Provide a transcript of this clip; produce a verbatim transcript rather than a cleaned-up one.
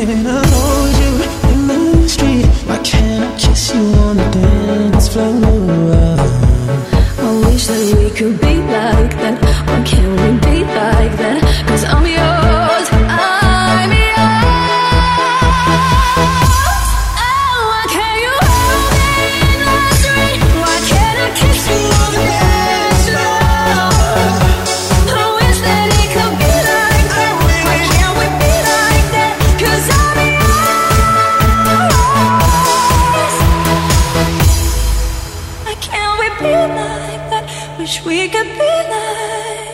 and I hold you in the street. Why can't I kiss you on the dance floor? I wish that we could be like that. Why can't we be like that? 'Cause I'm yours, I'm yours. Oh, why can't you hold me in the street? Why can't I kiss you on the dance floor? Wish we could be like